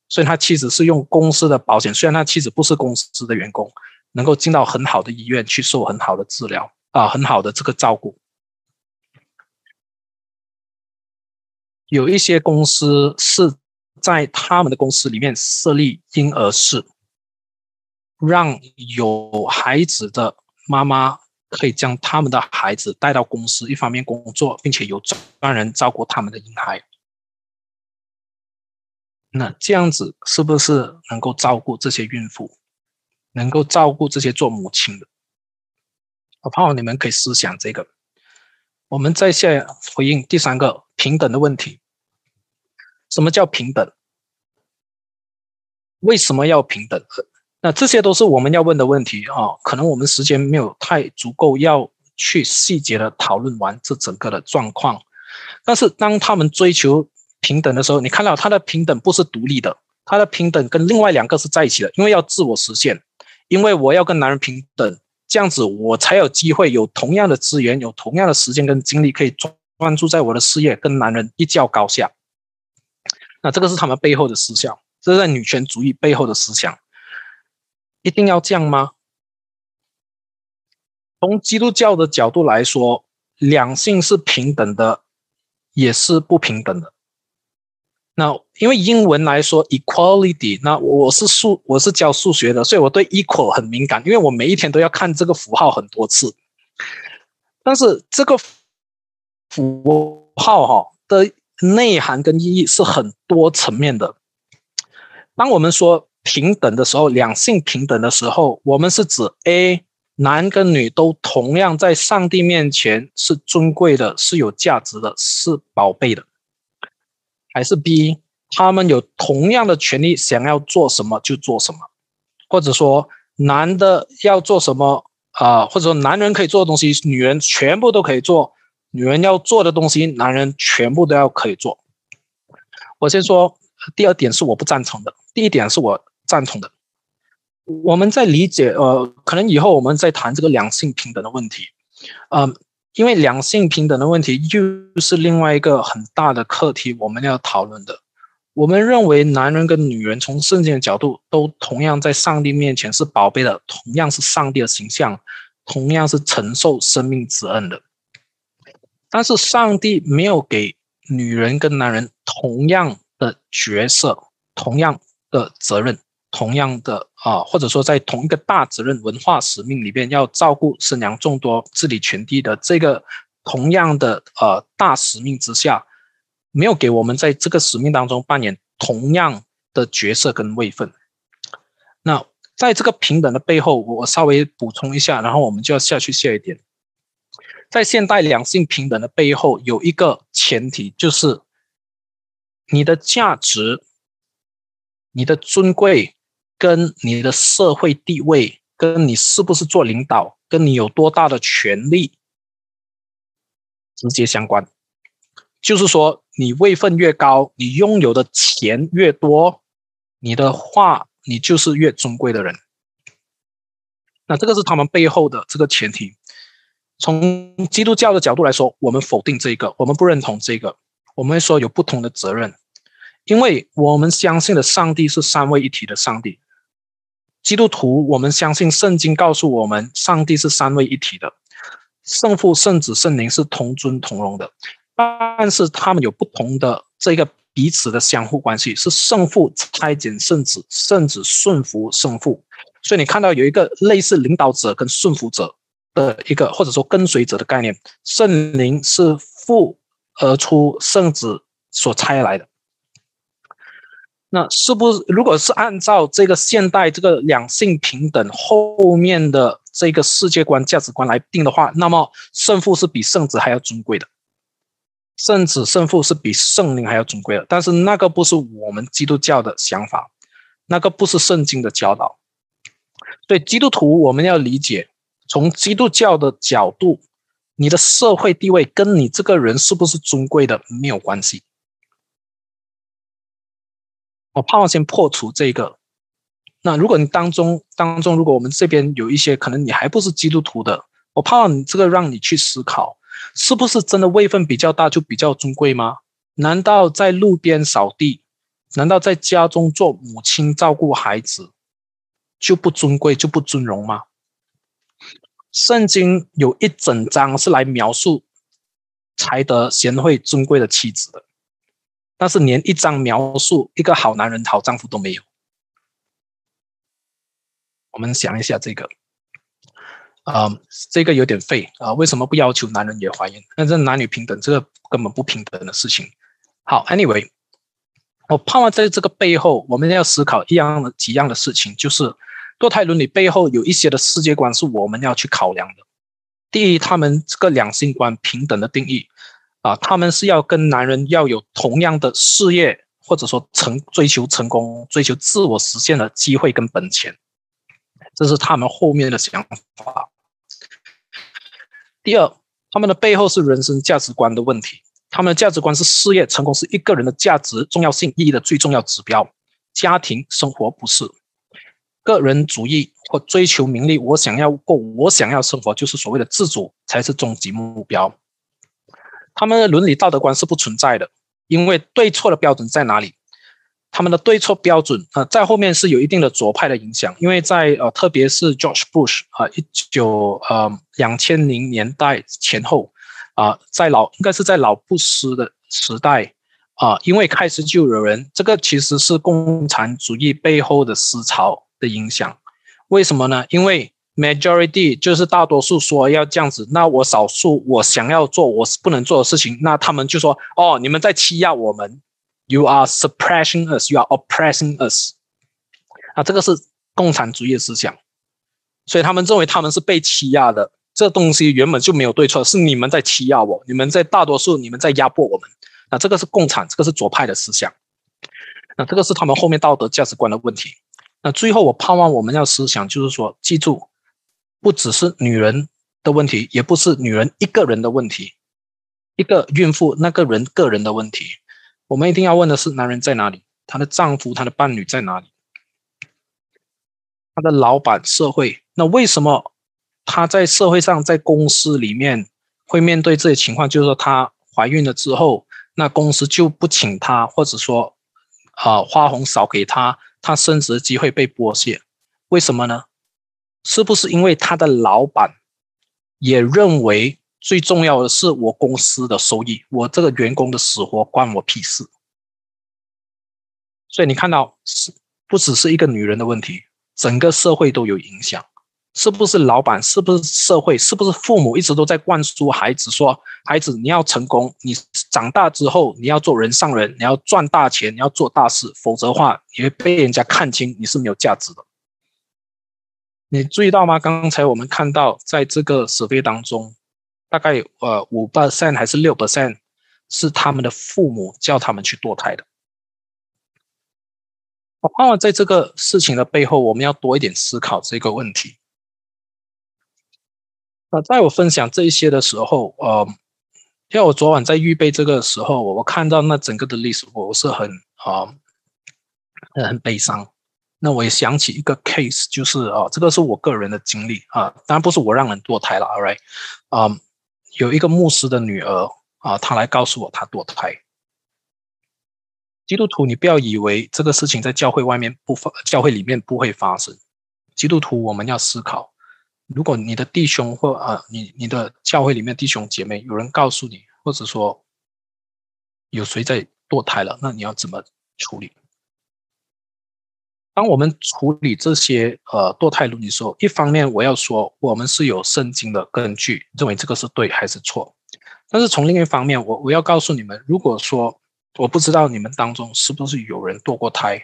所以他妻子是用公司的保险，虽然他妻子不是公司的员工，能够进到很好的医院去受很好的治疗啊，很好的这个照顾。有一些公司是在他们的公司里面设立婴儿室，让有孩子的妈妈可以将他们的孩子带到公司，一方面工作，并且有专人照顾他们的婴孩。那这样子是不是能够照顾这些孕妇，能够照顾这些做母亲的？我盼望你们可以思想这个。我们再下回应第三个平等的问题。什么叫平等？为什么要平等？那这些都是我们要问的问题啊。可能我们时间没有太足够要去细节的讨论完这整个的状况。但是当他们追求平等的时候，你看到他的平等不是独立的，他的平等跟另外两个是在一起的，因为要自我实现，因为我要跟男人平等，这样子我才有机会有同样的资源，有同样的时间跟精力，可以专注在我的事业，跟男人一较高下。那这个是他们背后的思想，这是在女权主义背后的思想。一定要这样吗？从基督教的角度来说，两性是平等的，也是不平等的。那因为英文来说 equality， 那我是数我是教数学的，所以我对 equal 很敏感，因为我每一天都要看这个符号很多次。但是这个符号的内涵跟意义是很多层面的。当我们说平等的时候，两性平等的时候，我们是指 A 男跟女都同样在上帝面前是尊贵的，是有价值的，是宝贝的。还是 B， 他们有同样的权利，想要做什么就做什么，或者说男的要做什么、呃、或者说男人可以做的东西女人全部都可以做，女人要做的东西男人全部都要可以做。我先说第二点是我不赞成的，第一点是我赞同的。我们在理解呃，可能以后我们在谈这个两性平等的问题，嗯、呃因为两性平等的问题又是另外一个很大的课题我们要讨论的。我们认为男人跟女人从圣经的角度都同样在上帝面前是宝贝的，同样是上帝的形象，同样是承受生命之恩的。但是上帝没有给女人跟男人同样的角色，同样的责任，同样的啊，或者说在同一个大责任文化使命里边，要照顾生养众多、治理全地的这个同样的呃大使命之下，没有给我们在这个使命当中扮演同样的角色跟位分。那在这个平等的背后，我稍微补充一下，然后我们就要下去下一点。在现代两性平等的背后，有一个前提，就是你的价值、你的尊贵跟你的社会地位，跟你是不是做领导，跟你有多大的权力直接相关。就是说你位分越高，你拥有的钱越多，你的话你就是越尊贵的人。那这个是他们背后的这个前提。从基督教的角度来说，我们否定这个，我们不认同这个，我们会说有不同的责任，因为我们相信的上帝是三位一体的上帝。基督徒我们相信圣经告诉我们，上帝是三位一体的，圣父、圣子、圣灵是同尊同荣的，但是他们有不同的这个彼此的相互关系，是圣父差遣圣子，圣子顺服圣父。所以你看到有一个类似领导者跟顺服者的一个，或者说跟随者的概念。圣灵是父而出，圣子所差来的。那是不是如果是按照这个现代这个两性平等后面的这个世界观价值观来定的话，那么圣父是比圣子还要尊贵的，圣子圣父是比圣灵还要尊贵的。但是那个不是我们基督教的想法，那个不是圣经的教导。对基督徒我们要理解，从基督教的角度，你的社会地位跟你这个人是不是尊贵的没有关系。我盼望先破除这个。那如果你当中当中如果我们这边有一些可能你还不是基督徒的，我盼望你这个让你去思考，是不是真的位分比较大就比较尊贵吗？难道在路边扫地，难道在家中做母亲照顾孩子就不尊贵就不尊荣吗？圣经有一整章是来描述才德贤惠尊贵的妻子的，但是连一张描述一个好男人好丈夫都没有。我们想一下这个、呃、这个有点废、呃、为什么不要求男人也怀孕？但是男女平等，这个根本不平等的事情。好 anyway， 我盼望在这个背后我们要思考一样的几样的事情，就是堕胎伦理背后有一些的世界观是我们要去考量的。第一，他们这个两性观平等的定义啊，他们是要跟男人要有同样的事业，或者说成追求成功、追求自我实现的机会跟本钱，这是他们后面的想法。第二，他们的背后是人生价值观的问题。他们的价值观是事业成功是一个人的价值重要性意义的最重要指标，家庭生活不是。个人主义或追求名利，我想要过我想要生活，就是所谓的自主才是终极目标。他们的伦理道德观是不存在的，因为对错的标准在哪里？他们的对错标准、呃、在后面是有一定的左派的影响，因为在、呃、特别是 George Bush、呃、一九二零年代前后、呃、在老应该是在老布什的时代、呃、因为开始就有人，这个其实是共产主义背后的思潮的影响。为什么呢？因为majority 就是大多数说要这样子，那我少数我想要做我不能做的事情，那他们就说，哦，你们在欺压我们， You are suppressing us, you are oppressing us。 啊，这个是共产主义的思想，所以他们认为他们是被欺压的，这东西原本就没有对错，是你们在欺压我，你们在大多数，你们在压迫我们。那这个是共产，这个是左派的思想，那这个是他们后面道德价值观的问题。那最后我盼望我们要思想，就是说记住，不只是女人的问题，也不是女人一个人的问题，一个孕妇那个人个人的问题。我们一定要问的是，男人在哪里？他的丈夫、他的伴侣在哪里？他的老板、社会。那为什么他在社会上、在公司里面会面对这些情况？就是说他怀孕了之后，那公司就不请他，或者说、呃、花红少给他，他升职的机会被剥削。为什么呢？是不是因为他的老板也认为最重要的是我公司的收益，我这个员工的死活关我屁事。所以你看到不只是一个女人的问题，整个社会都有影响。是不是老板，是不是社会，是不是父母一直都在灌输孩子说，孩子你要成功，你长大之后你要做人上人，你要赚大钱，你要做大事，否则的话你会被人家看清你是没有价值的。你注意到吗？刚才我们看到在这个 survey 当中，大概呃 百分之五 还是 百分之六 是他们的父母叫他们去堕胎的。当然在这个事情的背后，我们要多一点思考这个问题。那在我分享这一些的时候，呃，因为我昨晚在预备这个时候，我看到那整个的历史，我是很啊、呃、很悲伤。那我也想起一个 case， 就是啊、呃，这个是我个人的经历啊、呃，当然不是我让人堕胎了 ，all right， 啊、呃，有一个牧师的女儿啊、呃，她来告诉我她堕胎。基督徒，你不要以为这个事情在教会外面不发，教会里面不会发生。基督徒，我们要思考。如果你的弟兄或呃你你的教会里面弟兄姐妹有人告诉你，或者说有谁在堕胎了，那你要怎么处理？当我们处理这些呃堕胎论的时候，一方面我要说我们是有圣经的根据认为这个是对还是错，但是从另一方面，我我要告诉你们，如果说我不知道你们当中是不是有人堕过胎，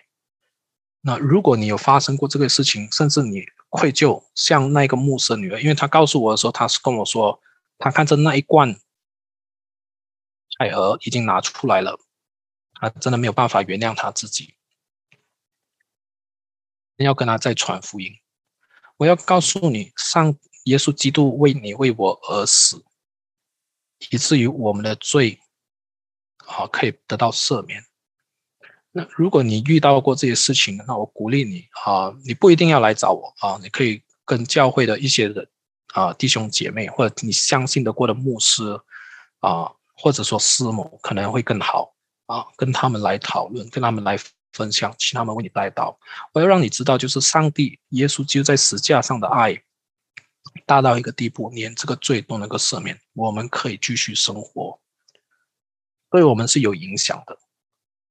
那如果你有发生过这个事情，甚至你愧疚，像那个牧师女儿，因为她告诉我的时候，她是跟我说，她看着那一罐胎儿已经拿出来了，她真的没有办法原谅她自己，要跟她再传福音。我要告诉你，上耶稣基督为你为我而死，以至于我们的罪、啊、可以得到赦免。那如果你遇到过这些事情，那我鼓励你啊，你不一定要来找我啊，你可以跟教会的一些人啊弟兄姐妹，或者你相信得过的牧师啊，或者说师母可能会更好啊，跟他们来讨论，跟他们来分享，请他们为你带到。我要让你知道，就是上帝耶稣基督在十字架上的爱大到一个地步，连这个罪都能够赦免，我们可以继续生活，对我们是有影响的。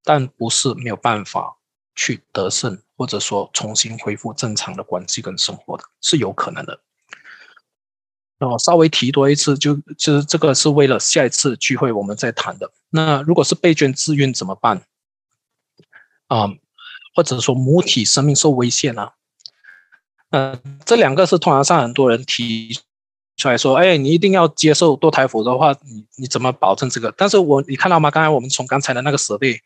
但不是没有办法去得胜，或者说重新恢复正常的关系跟生活的，是有可能的。那我稍微提多一次，就就是这个是为了下一次聚会我们再谈的。那如果是被捐自愿怎么办？啊、嗯，或者说母体生命受威胁呢、啊？嗯、呃，这两个是通常上很多人提出来说，哎，你一定要接受堕胎服的话，你你怎么保证这个？但是我你看到吗？刚才我们从刚才的那个实例。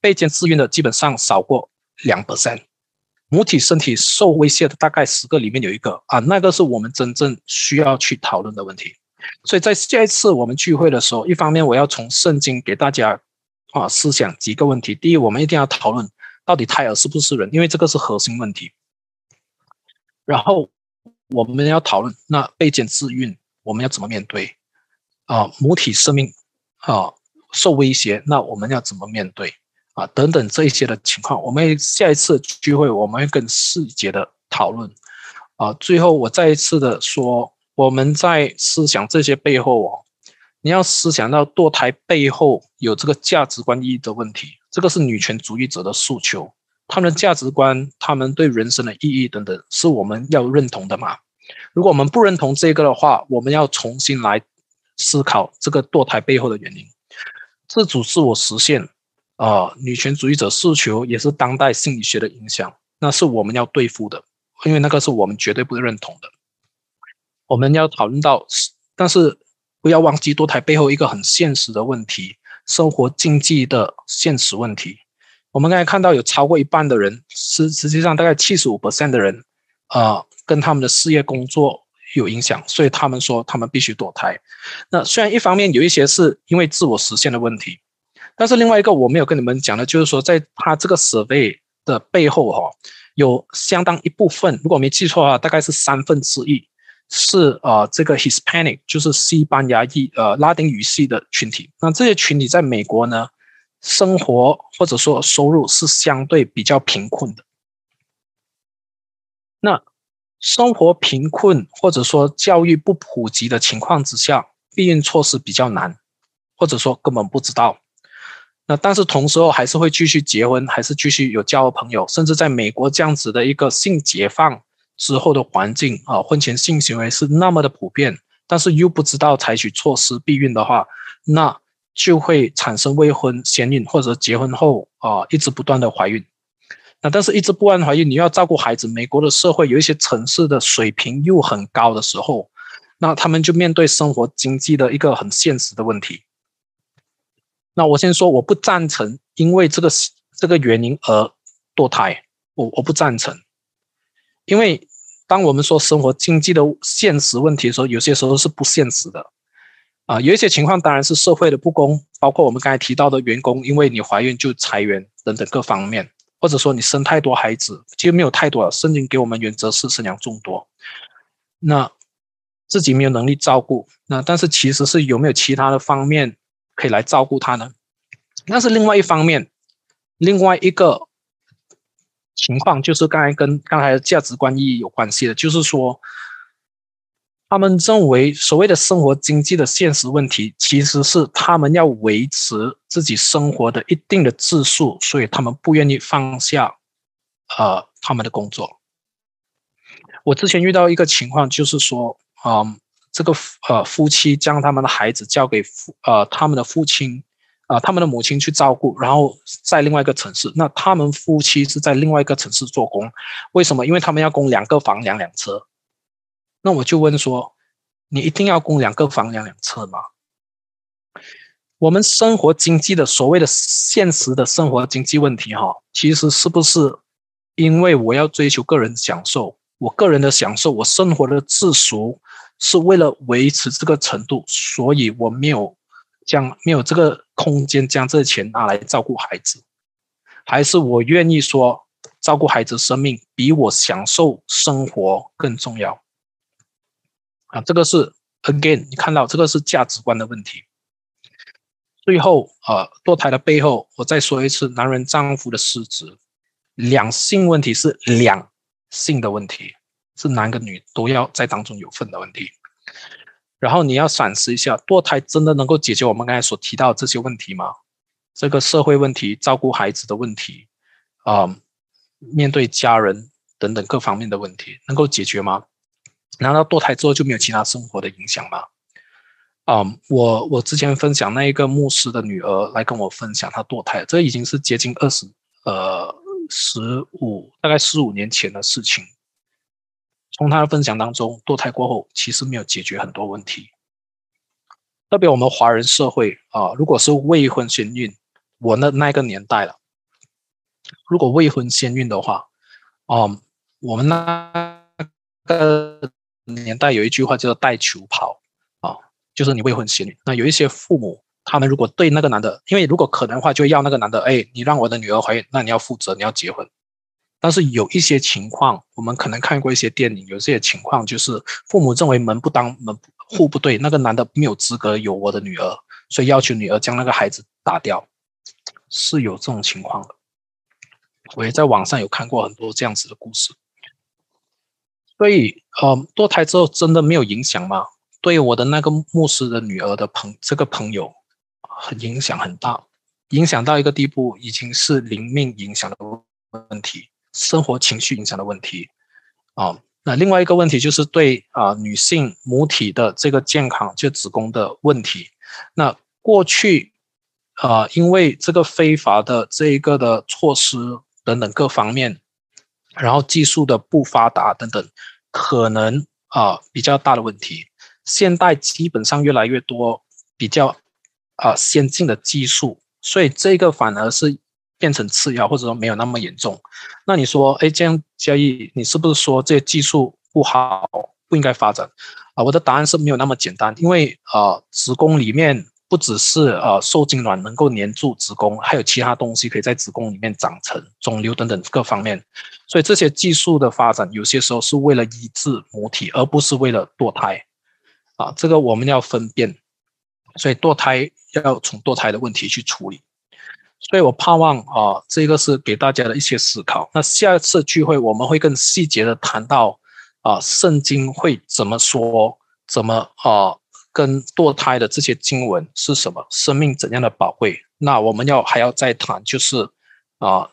被捐自愿的基本上少过 百分之二， 母体身体受威胁的大概十个里面有一个啊，那个是我们真正需要去讨论的问题。所以在下一次我们聚会的时候，一方面我要从圣经给大家啊思想几个问题。第一，我们一定要讨论到底胎儿是不是人，因为这个是核心问题。然后我们要讨论那被捐自愿我们要怎么面对啊，母体生命啊受威胁，那我们要怎么面对？啊，等等这一些的情况，我们下一次聚会我们会更细节的讨论。啊，最后我再一次的说，我们在思想这些背后哦，你要思想到堕胎背后有这个价值观意义的问题，这个是女权主义者的诉求，他们的价值观，他们对人生的意义等等，是我们要认同的嘛？如果我们不认同这个的话，我们要重新来思考这个堕胎背后的原因。自主自我实现。呃，女权主义者诉求也是当代心理学的影响，那是我们要对付的，因为那个是我们绝对不认同的。我们要讨论到，但是不要忘记堕胎背后一个很现实的问题，生活经济的现实问题。我们刚才看到有超过一半的人，实实际上大概 百分之七十五 的人，呃，跟他们的事业工作有影响，所以他们说他们必须堕胎。那虽然一方面有一些是因为自我实现的问题，但是另外一个我没有跟你们讲的，就是说在他这个 survey 的背后、哦、有相当一部分，如果没记错的话大概是三分之一是、呃、这个 Hispanic， 就是西班牙裔、呃、拉丁语系的群体。那这些群体在美国呢，生活或者说收入是相对比较贫困的。那生活贫困或者说教育不普及的情况之下，避孕措施比较难，或者说根本不知道。那但是同时候还是会继续结婚，还是继续有交朋友，甚至在美国这样子的一个性解放之后的环境啊，婚前性行为是那么的普遍，但是又不知道采取措施避孕的话，那就会产生未婚先孕，或者结婚后啊一直不断的怀孕。那但是一直不断怀孕，你要照顾孩子，美国的社会有一些城市的水平又很高的时候，那他们就面对生活经济的一个很现实的问题。那我先说，我不赞成因为这个这个原因而堕胎，我我不赞成。因为当我们说生活经济的现实问题的时候，有些时候是不现实的。啊，有一些情况当然是社会的不公，包括我们刚才提到的员工，因为你怀孕就裁员等等各方面，或者说你生太多孩子，其实没有太多了，圣经给我们原则是生养众多。那自己没有能力照顾，那但是其实是有没有其他的方面可以来照顾他呢？但是另外一方面，另外一个情况就是刚才跟刚才的价值观意义有关系的，就是说他们认为所谓的生活经济的现实问题，其实是他们要维持自己生活的一定的质数，所以他们不愿意放下呃他们的工作。我之前遇到一个情况，就是说嗯这个呃夫妻将他们的孩子交给呃他们的父亲呃他们的母亲去照顾，然后在另外一个城市，那他们夫妻是在另外一个城市做工，为什么？因为他们要供两个房两辆车。那我就问说，你一定要供两个房两辆车吗？我们生活经济的所谓的现实的生活经济问题哈，其实是不是因为我要追求个人享受，我个人的享受，我生活的自俗是为了维持这个程度，所以我没有将没有这个空间将这钱拿来照顾孩子，还是我愿意说照顾孩子生命比我享受生活更重要啊？这个是 again 你看到这个是价值观的问题。最后呃，堕胎的背后，我再说一次，男人丈夫的失职，两性问题是两性的问题，是男跟女都要在当中有份的问题。然后你要反思一下，堕胎真的能够解决我们刚才所提到的这些问题吗？这个社会问题，照顾孩子的问题、呃、面对家人等等各方面的问题能够解决吗？难道堕胎之后就没有其他生活的影响吗？嗯，我我之前分享那一个牧师的女儿来跟我分享她堕胎，这已经是接近二十呃十五大概十五年前的事情。从她的分享当中，堕胎过后其实没有解决很多问题。特别我们华人社会啊、呃，如果是未婚先孕，我那那个年代了，如果未婚先孕的话，嗯，我们那个年代有一句话叫带球跑啊，就是你未婚先孕。那有一些父母，他们如果对那个男的，因为如果可能的话，就要那个男的，哎，你让我的女儿怀孕，那你要负责，你要结婚。但是有一些情况，我们可能看过一些电影，有些情况就是父母认为门不当门户不对，那个男的没有资格有我的女儿，所以要求女儿将那个孩子打掉，是有这种情况的。我也在网上有看过很多这样子的故事。所以呃，堕胎之后真的没有影响吗？对我的那个牧师的女儿的朋这个朋友，很影响很大，影响到一个地步，已经是灵命影响的问题，生活情绪影响的问题啊。那另外一个问题就是对啊、呃、女性母体的这个健康，就子宫的问题。那过去啊、呃，因为这个非法的这一个的措施等等各方面，然后技术的不发达等等，可能啊、呃、比较大的问题。现代基本上越来越多比较啊、呃、先进的技术，所以这个反而是变成次要，或者说没有那么严重。那你说，哎，这样交易，你是不是说这些技术不好，不应该发展？啊、呃，我的答案是没有那么简单，因为呃子宫里面不只是呃受精卵能够黏住子宫，还有其他东西可以在子宫里面长成肿瘤等等各方面。所以这些技术的发展有些时候是为了医治母体，而不是为了堕胎啊，这个我们要分辨。所以堕胎要从堕胎的问题去处理。所以我盼望啊，这个是给大家的一些思考。那下次聚会我们会更细节的谈到啊，圣经会怎么说，怎么啊跟堕胎的这些经文是什么，生命怎样的宝贵。那我们要还要再谈就是啊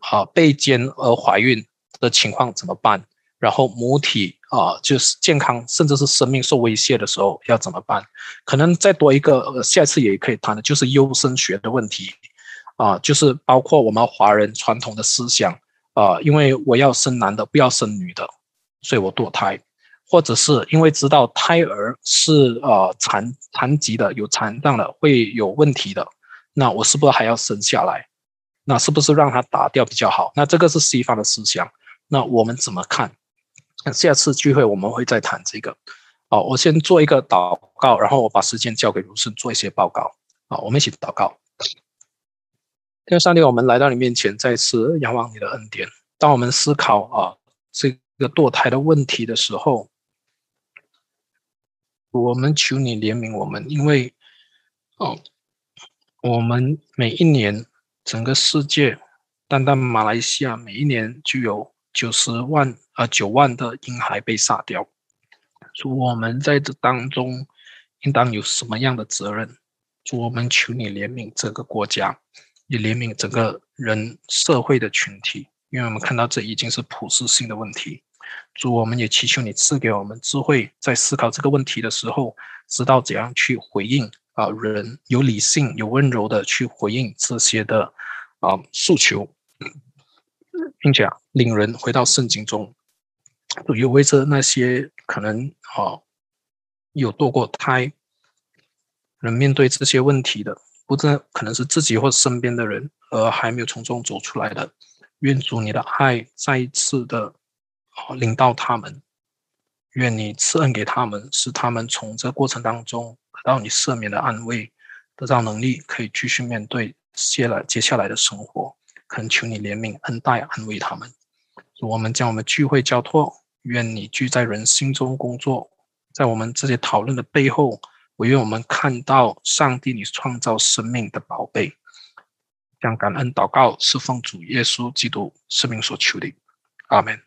啊被奸而怀孕的情况怎么办，然后母体啊就是健康甚至是生命受威胁的时候要怎么办。可能再多一个、呃、下次也可以谈的就是优生学的问题啊，就是包括我们华人传统的思想啊，因为我要生男的不要生女的，所以我堕胎，或者是因为知道胎儿是呃残残疾的，有残障的，会有问题的，那我是不是还要生下来，那是不是让他打掉比较好。那这个是西方的思想，那我们怎么看，下次聚会我们会再谈这个。好，我先做一个祷告，然后我把时间交给如生做一些报告。好，我们一起祷告。天父上帝，我们来到你面前，再次仰望你的恩典。当我们思考啊这个堕胎的问题的时候，我们求你怜悯我们，因为、哦、我们每一年整个世界，单单马来西亚每一年就有90万、呃、9万的婴孩被杀掉，主我们在这当中应当有什么样的责任。主我们求你怜悯这个国家，也怜悯整个人社会的群体，因为我们看到这已经是普世性的问题。主我们也祈求你赐给我们智慧，在思考这个问题的时候知道怎样去回应、啊、人有理性有温柔的去回应这些的、啊、诉求，并且领人回到圣经中，也为着那些可能、啊、有堕过胎人面对这些问题的，不知可能是自己或身边的人而还没有从中走出来的，愿主你的爱再一次的领到他们，愿你赐恩给他们，使他们从这过程当中得到你赦免的安慰，得到能力可以继续面对接下来的生活。恳求你怜悯恩待安慰他们。我们将我们聚会交托，愿你居在人心中工作，在我们这些讨论的背后，我愿我们看到上帝你创造生命的宝贝。将感恩祷告是奉主耶稣基督圣名所求的，阿们。